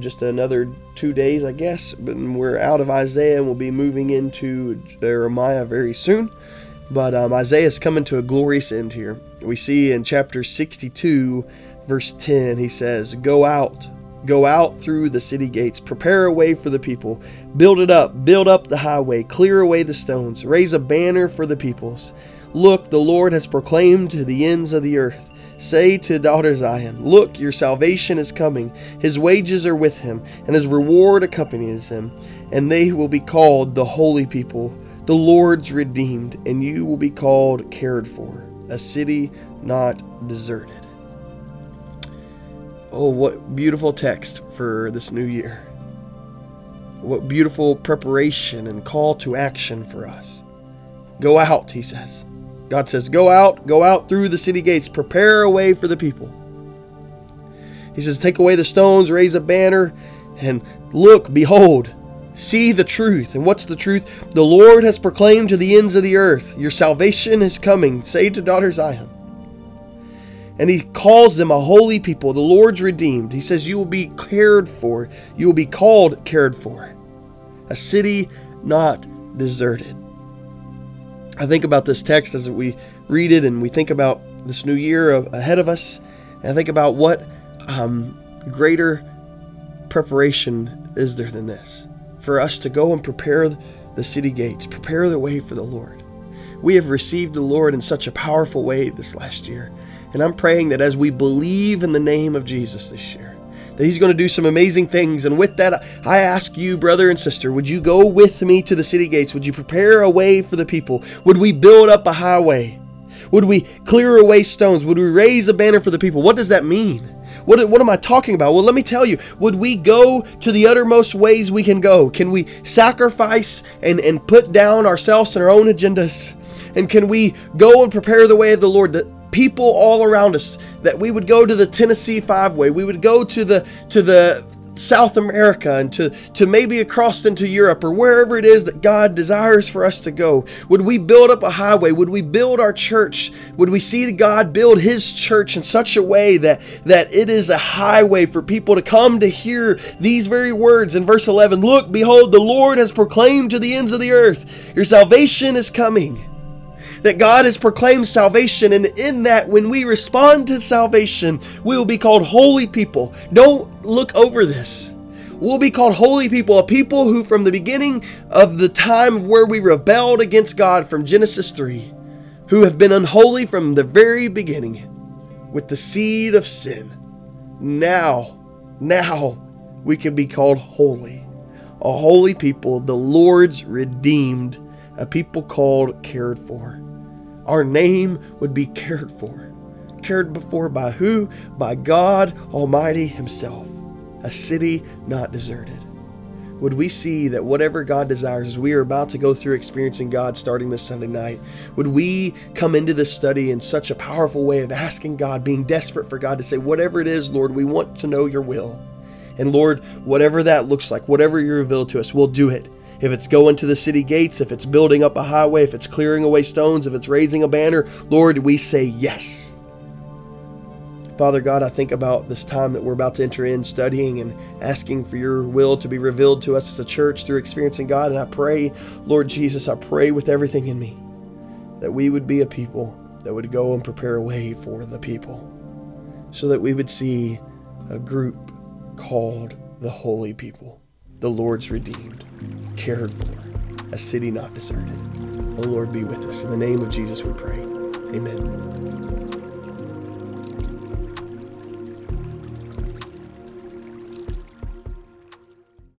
Just another 2 days, I guess. But we're out of Isaiah and we'll be moving into Jeremiah very soon. But Isaiah's coming to a glorious end here. We see in chapter 62, verse 10, he says, go out through the city gates, prepare a way for the people, build it up, build up the highway, clear away the stones, raise a banner for the peoples. Look, the Lord has proclaimed to the ends of the earth. Say to daughter Zion, look, your salvation is coming. His wages are with him, and his reward accompanies him. And they will be called the holy people, the Lord's redeemed, and you will be called cared for, a city not deserted. Oh, what beautiful text for this new year. What beautiful preparation and call to action for us. Go out, he says. God says, go out through the city gates, prepare a way for the people. He says, take away the stones, raise a banner, and look, behold, see the truth. And what's the truth? The Lord has proclaimed to the ends of the earth, your salvation is coming, say to daughter Zion. And he calls them a holy people, the Lord's redeemed. He says, you will be cared for, you will be called cared for, a city not deserted. I think about this text as we read it and we think about this new year ahead of us. And I think about what greater preparation is there than this. For us to go and prepare the city gates, prepare the way for the Lord. We have received the Lord in such a powerful way this last year. And I'm praying that as we believe in the name of Jesus this year, that he's going to do some amazing things. And with that, I ask you, brother and sister, would you go with me to the city gates? Would you prepare a way for the people? Would we build up a highway? Would we clear away stones? Would we raise a banner for the people? What does that mean? What am I talking about? Well, let me tell you. Would we go to the uttermost ways we can go? Can we sacrifice and put down ourselves and our own agendas? And can we go and prepare the way of the Lord? People all around us, that we would go to the Tennessee Five-Way, we would go to the South America and to maybe across into Europe or wherever it is that God desires for us to go. Would we build up a highway? Would we build our church? Would we see God build his church in such a way that it is a highway for people to come to hear these very words in verse 11? Look, behold, the Lord has proclaimed to the ends of the earth, your salvation is coming. That God has proclaimed salvation, and in that, when we respond to salvation, we will be called holy people. Don't look over this. We'll be called holy people, a people who from the beginning of the time where we rebelled against God from Genesis 3, who have been unholy from the very beginning with the seed of sin. Now we can be called holy, a holy people, the Lord's redeemed, a people called cared for. Our name would be cared for. Cared for by who? By God Almighty himself. A city not deserted. Would we see that whatever God desires, as we are about to go through Experiencing God starting this Sunday night, would we come into this study in such a powerful way of asking God, being desperate for God to say, whatever it is, Lord, we want to know your will. And Lord, whatever that looks like, whatever you reveal to us, we'll do it. If it's going to the city gates, if it's building up a highway, if it's clearing away stones, if it's raising a banner, Lord, we say yes. Father God, I think about this time that we're about to enter in studying and asking for your will to be revealed to us as a church through Experiencing God. And I pray, Lord Jesus, I pray with everything in me that we would be a people that would go and prepare a way for the people so that we would see a group called the holy people, the Lord's redeemed, cared for, a city not deserted. Oh Lord, be with us. In the name of Jesus we pray. Amen.